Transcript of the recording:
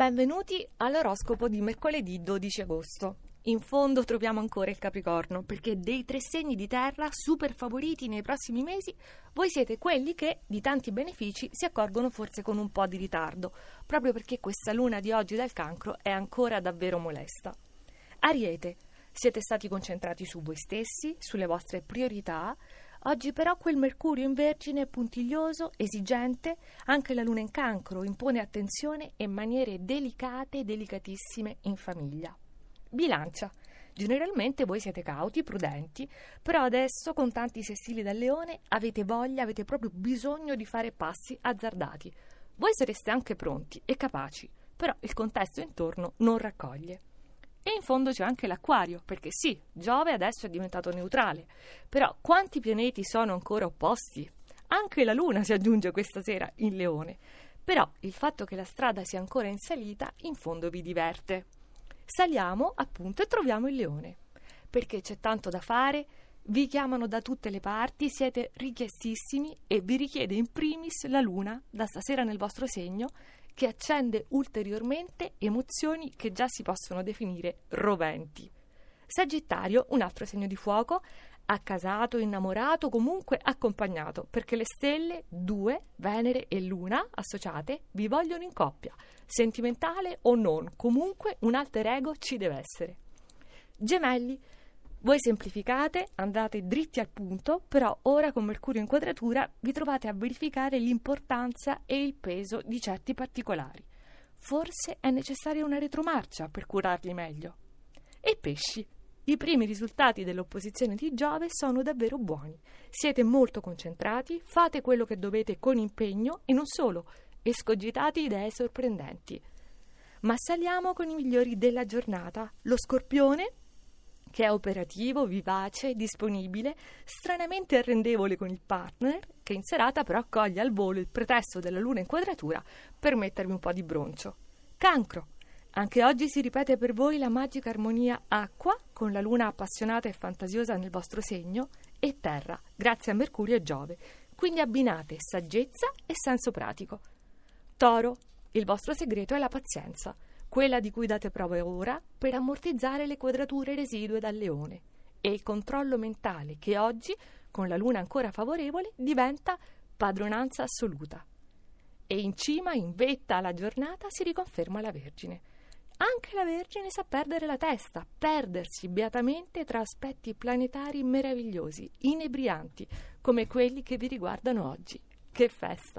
Benvenuti all'oroscopo di mercoledì 12 agosto. In fondo troviamo ancora il Capricorno, perché dei tre segni di terra super favoriti nei prossimi mesi, voi siete quelli che di tanti benefici si accorgono forse con un po' di ritardo, proprio perché questa luna di oggi dal Cancro è ancora davvero molesta. Ariete, siete stati concentrati su voi stessi, sulle vostre priorità. Oggi però quel Mercurio in Vergine è puntiglioso, esigente, anche la Luna in Cancro impone attenzione e maniere delicate e delicatissime in famiglia. Bilancia. Generalmente voi siete cauti, prudenti, però adesso con tanti sessili dal Leone avete voglia, avete proprio bisogno di fare passi azzardati. Voi sareste anche pronti e capaci, però il contesto intorno non raccoglie. E in fondo c'è anche l'Acquario, perché sì, Giove adesso è diventato neutrale, però quanti pianeti sono ancora opposti? Anche la Luna si aggiunge questa sera in Leone, però il fatto che la strada sia ancora in salita in fondo vi diverte. Saliamo appunto e troviamo il Leone, perché c'è tanto da fare, vi chiamano da tutte le parti, siete richiestissimi e vi richiede in primis la Luna, da stasera nel vostro segno, che accende ulteriormente emozioni che già si possono definire roventi. Sagittario, un altro segno di fuoco, accasato, innamorato, comunque accompagnato, perché le stelle, 2, Venere e Luna, associate, vi vogliono in coppia, sentimentale o non, comunque un alter ego ci deve essere. Gemelli, voi semplificate, andate dritti al punto, però ora con Mercurio in quadratura vi trovate a verificare l'importanza e il peso di certi particolari. Forse è necessaria una retromarcia per curarli meglio. E pesci. I primi risultati dell'opposizione di Giove sono davvero buoni. Siete molto concentrati, fate quello che dovete con impegno e non solo, escogitate idee sorprendenti. Ma saliamo con i migliori della giornata. Lo Scorpione, che è operativo, vivace, disponibile, stranamente arrendevole con il partner, che in serata però coglie al volo il pretesto della luna in quadratura per mettervi un po' di broncio. Cancro. Anche oggi si ripete per voi la magica armonia acqua, con la luna appassionata e fantasiosa nel vostro segno, e terra, grazie a Mercurio e Giove. Quindi abbinate saggezza e senso pratico. Toro. Il vostro segreto è la pazienza, quella di cui date prova ora per ammortizzare le quadrature residue dal Leone, e il controllo mentale che oggi, con la Luna ancora favorevole, diventa padronanza assoluta. E in cima, in vetta alla giornata, si riconferma la Vergine. Anche la Vergine sa perdere la testa, perdersi beatamente tra aspetti planetari meravigliosi, inebrianti, come quelli che vi riguardano oggi. Che festa!